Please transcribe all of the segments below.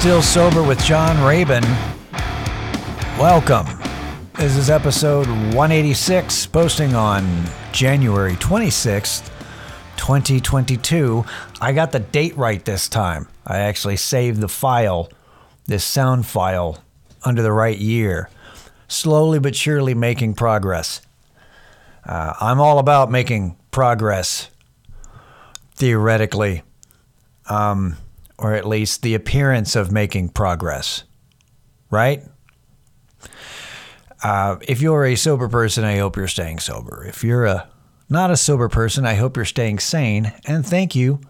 Still Sober with John Rabin. Welcome. This is episode 186, posting on January 26th, 2022. I got the date right this time. I actually saved the file, this sound file, under the right year. Slowly but surely making progress. I'm all about making progress, theoretically, or at least the appearance of making progress, right? If you're a sober person, I hope you're staying sober. If you're not a sober person, I hope you're staying sane. And thank you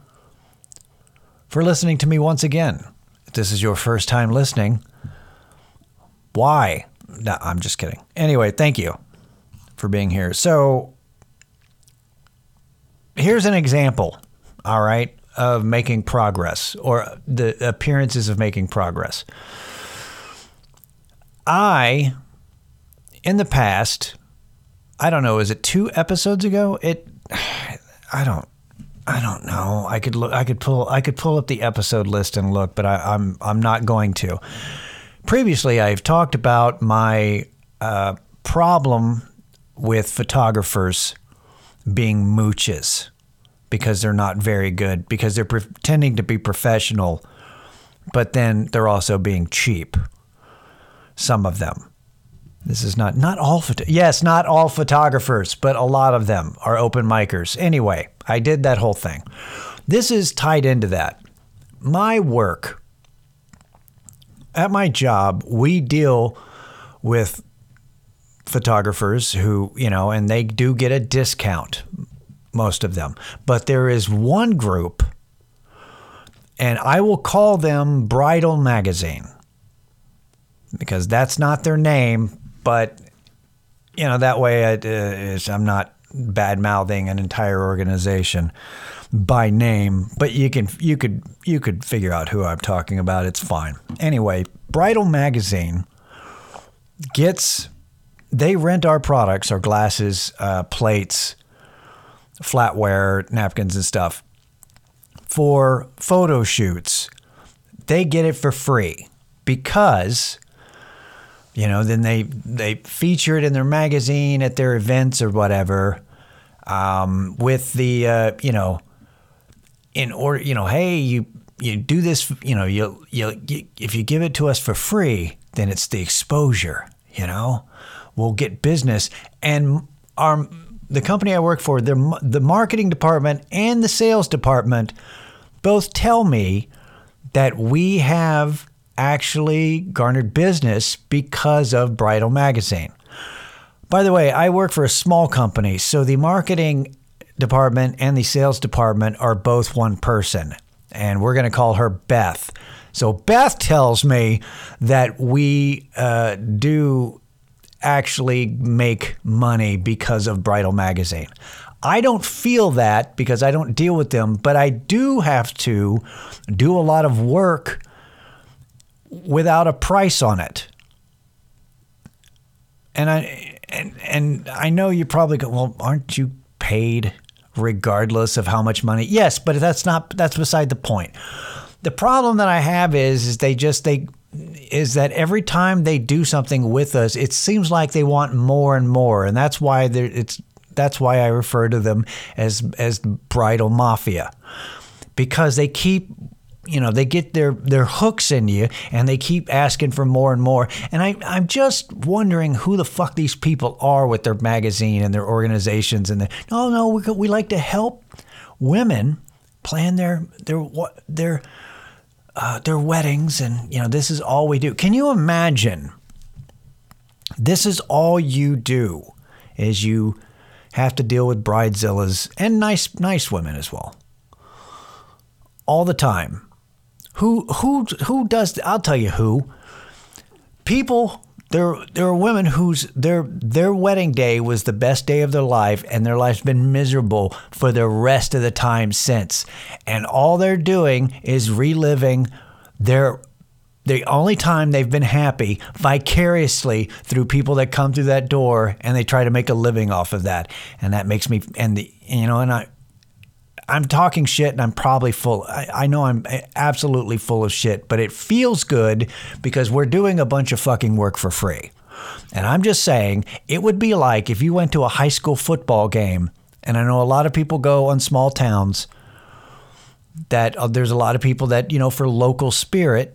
for listening to me once again. If this is your first time listening, why? No, I'm just kidding. Anyway, thank you for being here. So here's an example, all right, of making progress, or the appearances of making progress. In the past, I don't know, is it 2 episodes ago? I don't know. I could pull up the episode list and look, but I'm not going to. Previously, I've talked about my problem with photographers being mooches because they're not very good, because they're pretending to be professional, but then they're also being cheap. Some of them. This is not all photographers, but a lot of them are open micers. Anyway, I did that whole thing. This is tied into that. My work, at my job, we deal with photographers who, and they do get a discount, most of them. But there is one group, and I will call them Bridal Magazine, because that's not their name. But, that way I'm not bad-mouthing an entire organization by name. But you could figure out who I'm talking about. It's fine. Anyway, Bridal Magazine they rent our products, our glasses, plates, flatware, napkins and stuff for photo shoots. They get it for free because... then they feature it in their magazine at their events or whatever, with the, in order, hey, you do this, you if you give it to us for free, then it's the exposure, we'll get business. And the company I work for, the marketing department and the sales department both tell me that we have actually garnered business because of Bridal Magazine. By the way, I work for a small company, so the marketing department and the sales department are both one person, and we're going to call her Beth. So Beth tells me that we do actually make money because of Bridal Magazine. I don't feel that because I don't deal with them, but I do have to do a lot of work without a price on it. And I know you probably go, well, aren't you paid regardless of how much money? Yes, but that's beside the point. The problem that I have is that every time they do something with us, it seems like they want more and more, and that's why I refer to them as Bridal Mafia, because they keep they get their hooks in you, and they keep asking for more and more. And I'm just wondering who the fuck these people are with their magazine and their organizations. And we like to help women plan their weddings, and this is all we do. Can you imagine? This is all you do, is you have to deal with bridezillas and nice women as well, all the time. Who does? I'll tell you who. People, there are women whose their wedding day was the best day of their life, and their life's been miserable for the rest of the time since. And all they're doing is reliving the only time they've been happy vicariously through people that come through that door, and they try to make a living off of that. And that makes me, and the, and I. I'm talking shit and I'm probably full. I know I'm absolutely full of shit, but it feels good because we're doing a bunch of fucking work for free. And I'm just saying, it would be like if you went to a high school football game, and I know a lot of people go on small towns, that there's a lot of people that, you know, for local spirit,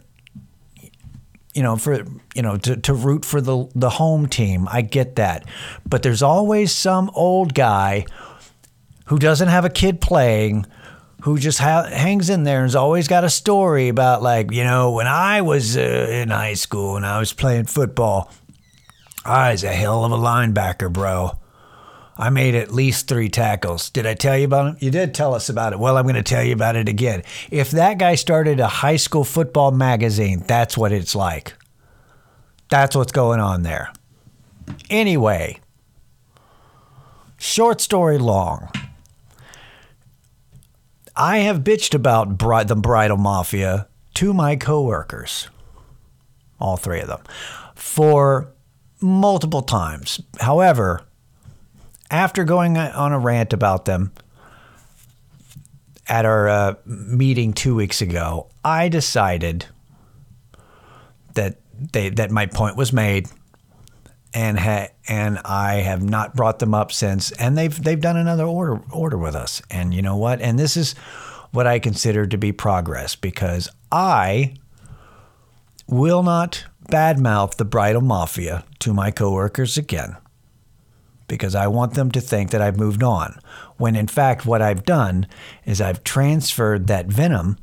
you know, for, you know, to root for the home team. I get that. But there's always some old guy who doesn't have a kid playing, who just hangs in there and has always got a story about, like, you know, when I was in high school and I was playing football, I was a hell of a linebacker, bro. I made at least 3 tackles. Did I tell you about it? You did tell us about it. Well, I'm going to tell you about it again. If that guy started a high school football magazine, that's what it's like. That's what's going on there. Anyway, short story long. I have bitched about the bridal mafia to my coworkers, all 3 of them, for multiple times. However, after going on a rant about them at our meeting 2 weeks ago, I decided that my point was made, and I have not brought them up since. And they've done another order with us. And you know what? And this is what I consider to be progress, because I will not badmouth the bridal mafia to my coworkers again, because I want them to think that I've moved on, when in fact what I've done is I've transferred that venom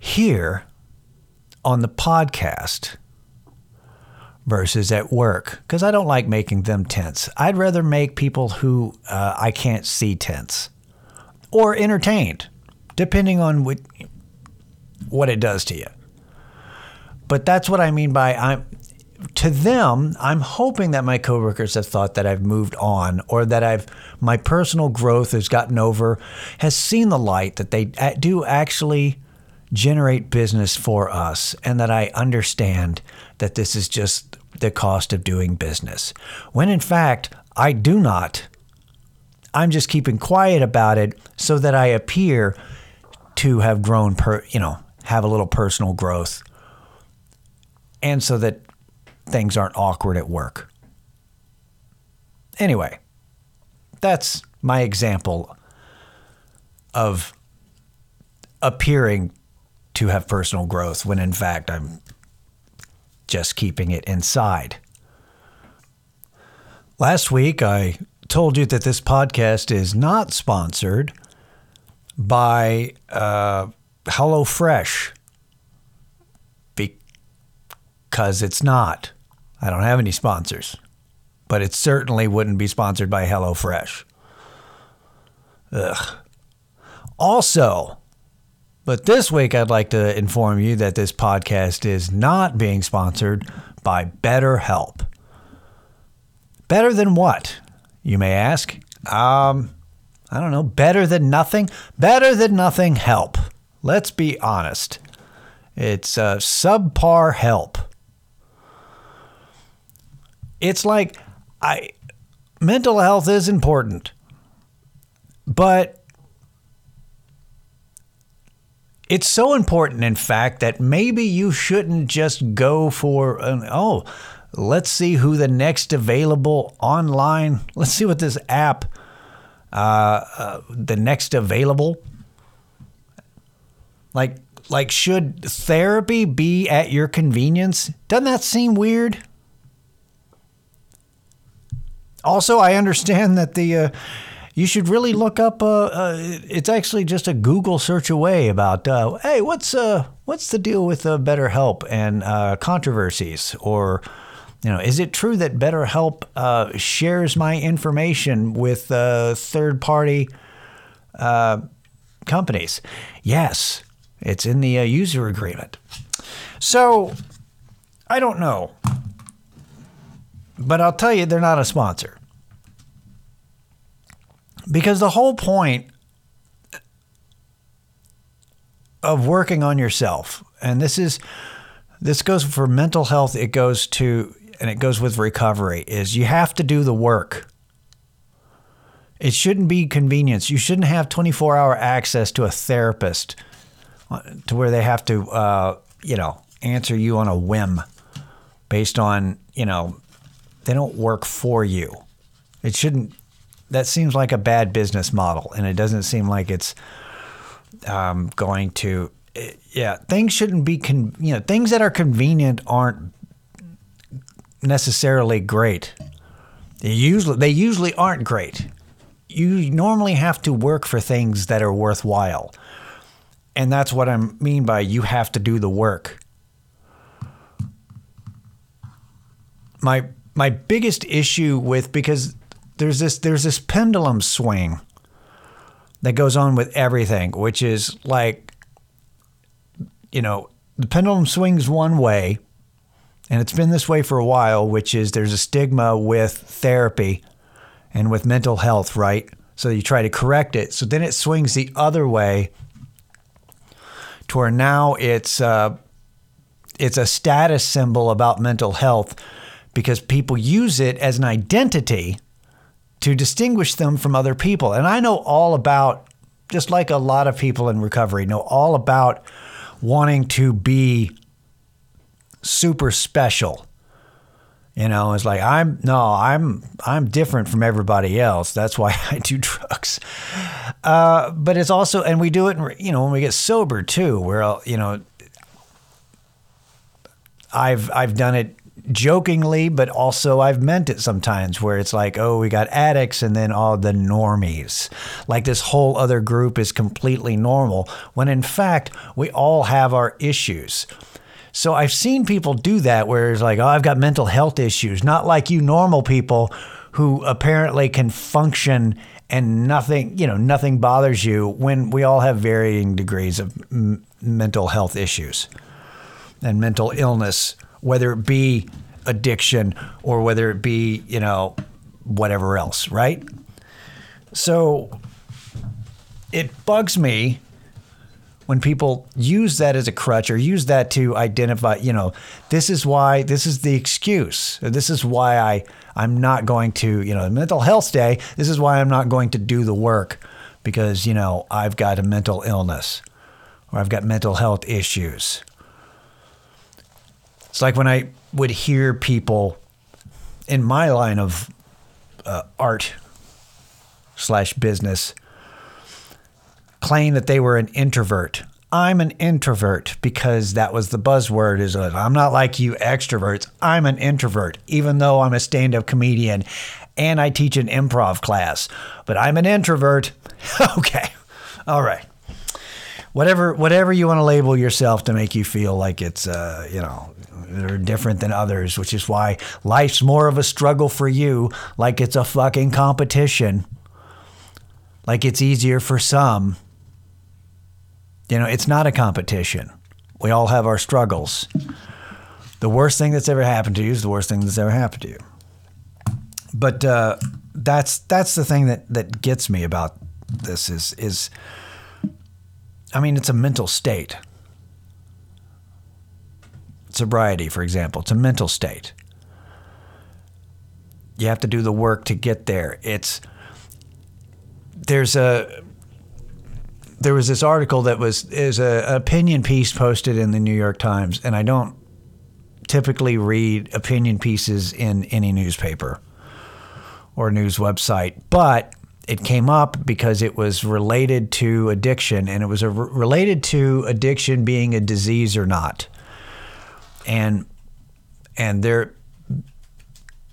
here on the podcast versus at work, because I don't like making them tense. I'd rather make people who I can't see tense or entertained, depending on what it does to you. But that's what I mean by to them, I'm hoping that my coworkers have thought that I've moved on, or that my personal growth has gotten over, has seen the light, that they do actually generate business for us, and that I understand that this is just the cost of doing business. When in fact, I do not. I'm just keeping quiet about it so that I appear to have grown, have a little personal growth, and so that things aren't awkward at work. Anyway, that's my example of appearing to have personal growth when in fact I'm just keeping it inside. Last week, I told you that this podcast is not sponsored by HelloFresh. Because it's not. I don't have any sponsors, but it certainly wouldn't be sponsored by HelloFresh. Ugh. Also, but this week I'd like to inform you that this podcast is not being sponsored by BetterHelp. Better than what, you may ask? I don't know. Better than nothing? Better than nothing help. Let's be honest. It's subpar help. It's like, mental health is important, but it's so important, in fact, that maybe you shouldn't just go for let's see who the next available online, let's see what this app, the next available, like should therapy be at your convenience? Doesn't that seem weird? Also, I understand that you should really look up. It's actually just a Google search away about, hey, what's the deal with BetterHelp and controversies? Or, you know, is it true that BetterHelp shares my information with third-party companies? Yes, it's in the user agreement. So, I don't know. But I'll tell you, they're not a sponsor. Because the whole point of working on yourself, and this goes for mental health, it goes with recovery, is you have to do the work. It shouldn't be convenience. You shouldn't have 24-hour access to a therapist to where they have to, answer you on a whim based on, they don't work for you. It shouldn't. That seems like a bad business model, and it doesn't seem like it's going to. Things shouldn't be. Things that are convenient aren't necessarily great. They usually aren't great. You normally have to work for things that are worthwhile, and that's what I mean by you have to do the work. My biggest issue with, because there's this pendulum swing that goes on with everything, which is like, the pendulum swings one way, and it's been this way for a while, which is there's a stigma with therapy and with mental health, right? So you try to correct it. So then it swings the other way to where now it's a status symbol about mental health, because people use it as an identity to distinguish them from other people. And I know all about, just like a lot of people in recovery, know all about wanting to be super special. It's like, I'm different from everybody else. That's why I do drugs. But it's also, and we do it, when we get sober too, where, I've done it jokingly, but also I've meant it sometimes, where it's like, oh, we got addicts and then all the normies, like this whole other group is completely normal, when in fact we all have our issues. So I've seen people do that, where it's like, oh, I've got mental health issues, not like you normal people who apparently can function and nothing bothers you, when we all have varying degrees of mental health issues and mental illness, whether it be addiction or whether it be, whatever else, right? So it bugs me when people use that as a crutch, or use that to identify, this is why, this is the excuse. This is why I'm not going to, Mental Health Day, this is why I'm not going to do the work, because, I've got a mental illness or I've got mental health issues. It's like when I would hear people in my line of art / business claim that they were an introvert. I'm an introvert, because that was the buzzword, is I'm not like you extroverts. I'm an introvert, even though I'm a stand-up comedian and I teach an improv class. But I'm an introvert. Okay. All right. Whatever you want to label yourself to make you feel like it's, they're different than others, which is why life's more of a struggle for you, like it's a fucking competition, like it's easier for some. It's not a competition. We all have our struggles. The worst thing that's ever happened to you is the worst thing that's ever happened to you. But that's the thing that gets me about this is. I mean, it's a mental state. Sobriety, for example, it's a mental state. You have to do the work to get there. There was this article that is an opinion piece posted in the New York Times, and I don't typically read opinion pieces in any newspaper or news website, but it came up because it was related to addiction, and it was related to addiction being a disease or not. And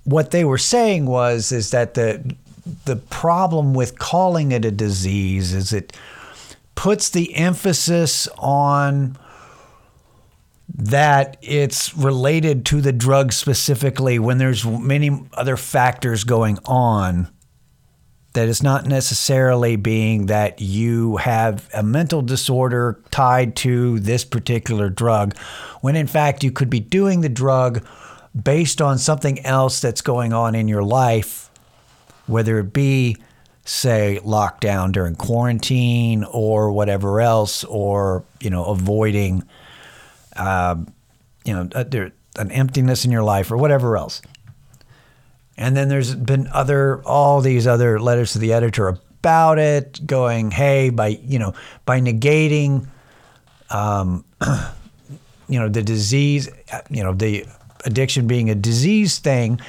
what they were saying was that the problem with calling it a disease is it puts the emphasis on that it's related to the drug specifically, when there's many other factors going on. That it's not necessarily being that you have a mental disorder tied to this particular drug, when in fact you could be doing the drug based on something else that's going on in your life, whether it be, say, lockdown during quarantine or whatever else, or, avoiding, an emptiness in your life or whatever else. And then there's been all these other letters to the editor about it, going, hey, by negating, the disease, the addiction being a disease thing.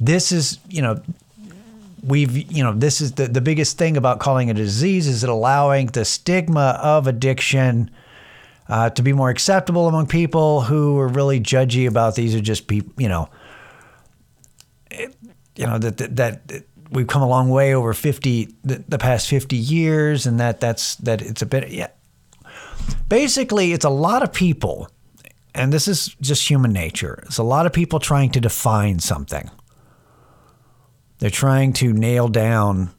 This is, this is the biggest thing about calling it a disease is it allowing the stigma of addiction to be more acceptable among people who are really judgy about these are just people, that we've come a long way over the past 50 years, and that's it's a bit, yeah. Basically, it's a lot of people, and this is just human nature. It's a lot of people trying to define something. They're trying to nail down.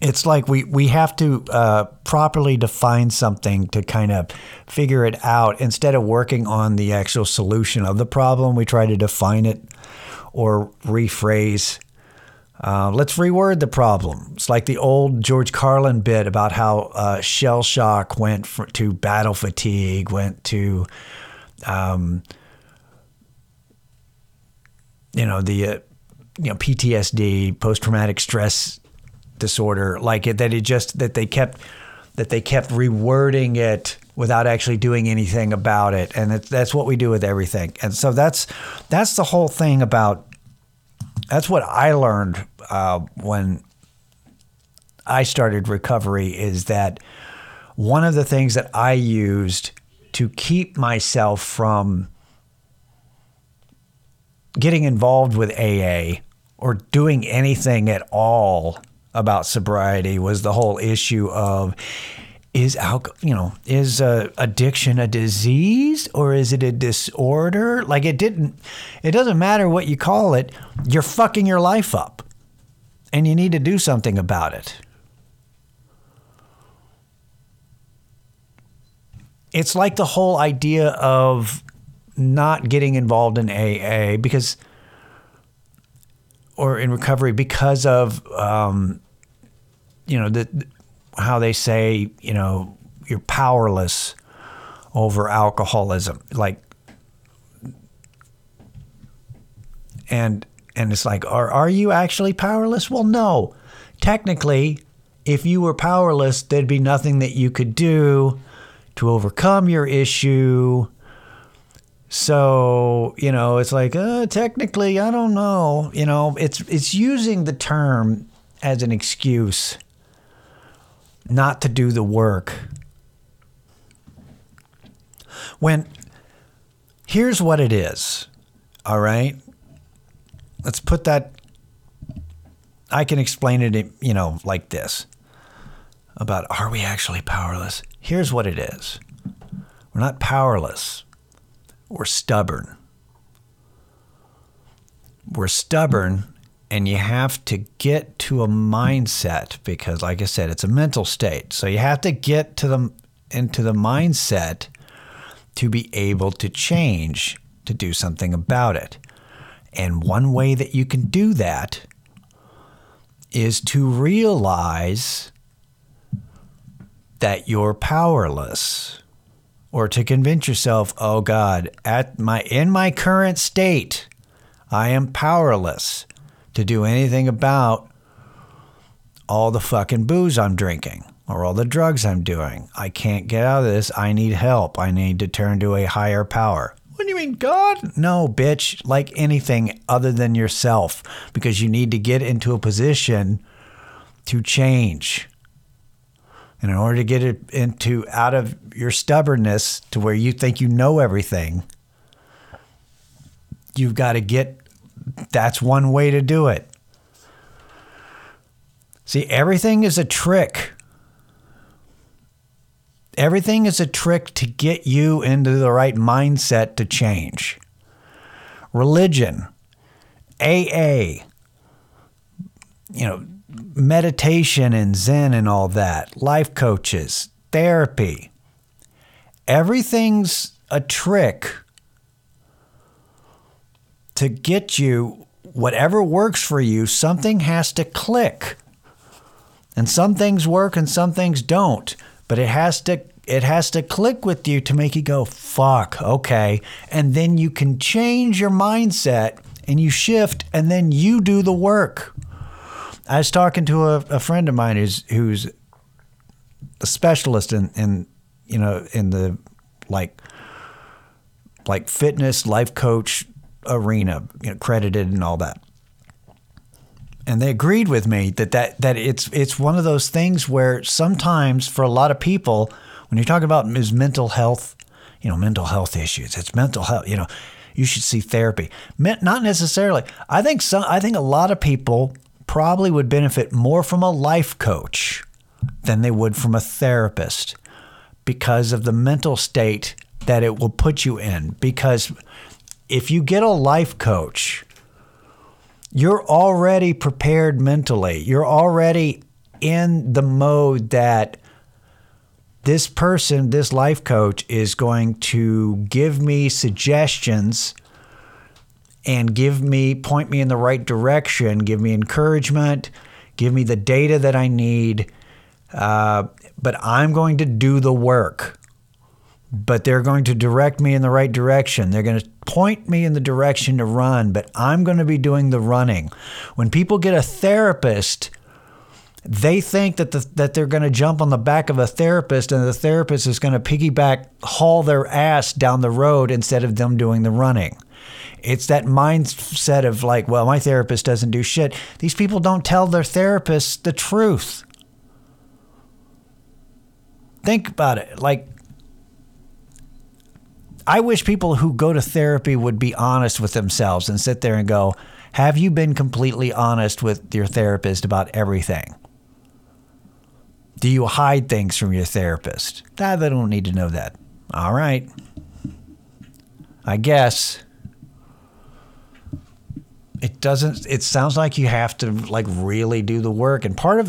It's like we have to properly define something to kind of figure it out. Instead of working on the actual solution of the problem, we try to define it or rephrase. Let's reword the problem. It's like the old George Carlin bit about how shell shock went to battle fatigue, went to, PTSD, post-traumatic stress disorder, like it, that they kept rewording it without actually doing anything about it, and that's what we do with everything. And so that's the whole thing about. That's what I learned when I started recovery, is that one of the things that I used to keep myself from getting involved with AA or doing anything at all about sobriety was the whole issue of is addiction a disease or is it a disorder? Like it doesn't matter what you call it. You're fucking your life up and you need to do something about it. It's like the whole idea of not getting involved in AA or in recovery because of, how they say, you're powerless over alcoholism. Like, and it's like, are you actually powerless? Well, no. Technically, if you were powerless, there'd be nothing that you could do to overcome your issue. So, it's like, technically, I don't know. It's using the term as an excuse not to do the work. When, here's what it is, all right? Let's put that, I can explain it, like this, about are we actually powerless? Here's what it is. We're not powerless. We're stubborn. We're stubborn, and you have to get to a mindset, because like I said, it's a mental state. So you have to get into the mindset to be able to change, to do something about it. And one way that you can do that is to realize that you're powerless. Or to convince yourself, oh God, in my current state, I am powerless to do anything about all the fucking booze I'm drinking or all the drugs I'm doing. I can't get out of this. I need help. I need to turn to a higher power. What do you mean, God? No, bitch, like anything other than yourself, because you need to get into a position to change. And in order to get it out of your stubbornness to where you think you know everything, you've got to that's one way to do it. See, everything is a trick. Everything is a trick to get you into the right mindset to change. Religion, AA, meditation and Zen and all that, life coaches, therapy. Everything's a trick to get you whatever works for you. Something has to click. And some things work and some things don't, but it has to click with you to make you go, fuck, okay. And then you can change your mindset and you shift, and then you do the work. I was talking to a friend of mine who's a specialist in the like fitness life coach arena, credited and all that. And they agreed with me that it's one of those things where sometimes for a lot of people, when you're talking about is mental health issues, it's mental health, you should see therapy. Not necessarily. I think a lot of people probably would benefit more from a life coach than they would from a therapist because of the mental state that it will put you in. Because if you get a life coach, you're already prepared mentally. You're already in the mode that this person, this life coach, is going to give me suggestions and point me in the right direction, give me encouragement, give me the data that I need. But I'm going to do the work. But they're going to direct me in the right direction. They're going to point me in the direction to run, but I'm going to be doing the running. When people get a therapist, they think that they're going to jump on the back of a therapist and the therapist is going to piggyback haul their ass down the road instead of them doing the running. It's that mindset of like, well, my therapist doesn't do shit. These people don't tell their therapists the truth. Think about it. Like, I wish people who go to therapy would be honest with themselves and sit there and go, have you been completely honest with your therapist about everything? Do you hide things from your therapist? They don't need to know that. All right. I guess. It sounds like you have to really do the work. And part of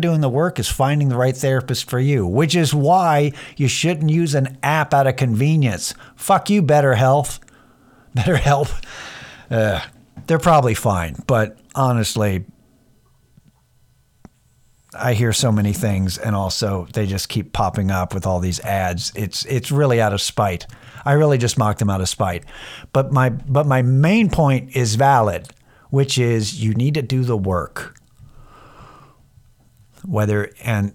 doing the work is finding the right therapist for you, which is why you shouldn't use an app out of convenience. Fuck you, BetterHelp. They're probably fine. But honestly, I hear so many things, and also they just keep popping up with all these ads. It's really out of spite. I really just mock them out of spite. But my main point is valid, which is you need to do the work. And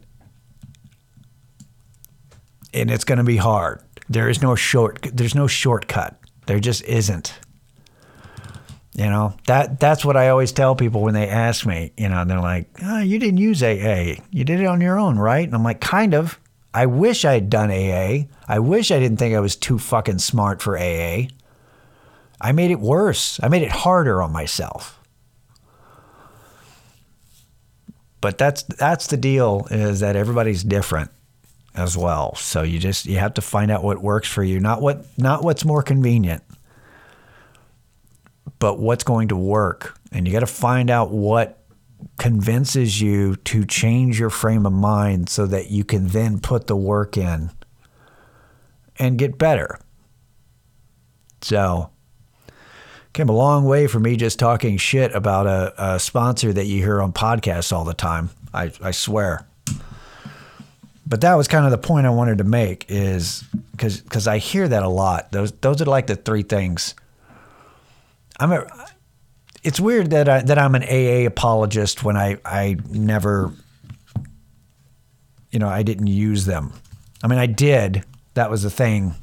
it's going to be hard. There's no shortcut. There just isn't. That's what I always tell people when they ask me, and they're like, oh, you didn't use AA. You did it on your own, right? And I'm like, kind of. I wish I had done AA. I wish I didn't think I was too fucking smart for AA. I made it worse. I made it harder on myself. But that's the deal, is that everybody's different as well. So you have to find out what works for you, not what's more convenient, but what's going to work. And you got to find out what convinces you to change your frame of mind so that you can then put the work in and get better. So, came a long way from me just talking shit about a sponsor that you hear on podcasts all the time. I swear. But that was kind of the point I wanted to make, is because I hear that a lot. Those are like the three things. It's weird that I'm an AA apologist when I never, I didn't use them. I mean, I did. That was the thing.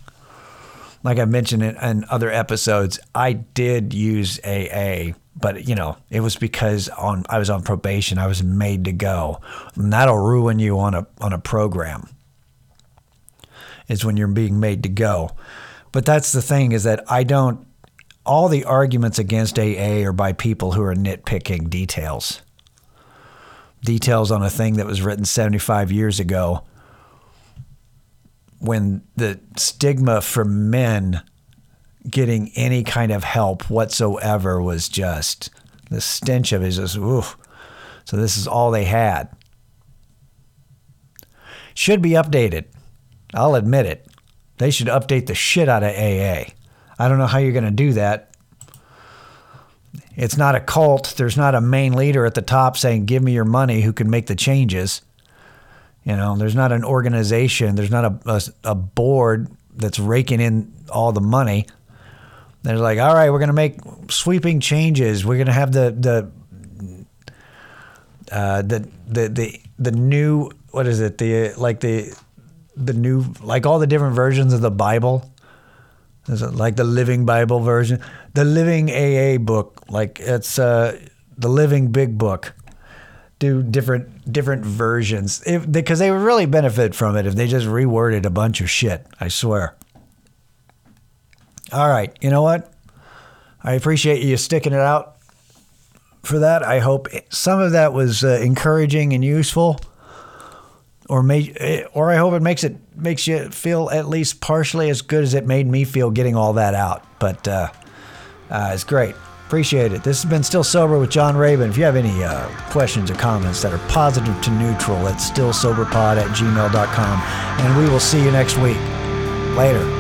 Like I mentioned in other episodes, I did use AA, but it was because I was on probation. I was made to go, and that'll ruin you on a program. It's when you're being made to go. But that's the thing, is that I don't. All the arguments against AA are by people who are nitpicking details on a thing that was written 75 years ago, when the stigma for men getting any kind of help whatsoever was just, the stench of it is just, oof. So this is all they had. Should be updated. I'll admit it. They should update the shit out of AA. I don't know how you're going to do that. It's not a cult. There's not a main leader at the top saying, give me your money, who can make the changes. There's not an organization. There's not a board that's raking in all the money. They're like, all right, we're going to make sweeping changes. We're going to have the new, what is it? The new, like all the different versions of the Bible. Is it like the Living Bible version, the Living AA book, like it's the Living Big Book. Do different versions because they would really benefit from it if they just reworded a bunch of shit. I swear. All right, you know what? I appreciate you sticking it out for that. I hope some of that was encouraging and useful, or I hope it makes you feel at least partially as good as it made me feel getting all that out. But it's great. Appreciate it. This has been Still Sober with John Rabin. If you have any questions or comments that are positive to neutral, it's stillsoberpod@gmail.com. And we will see you next week. Later.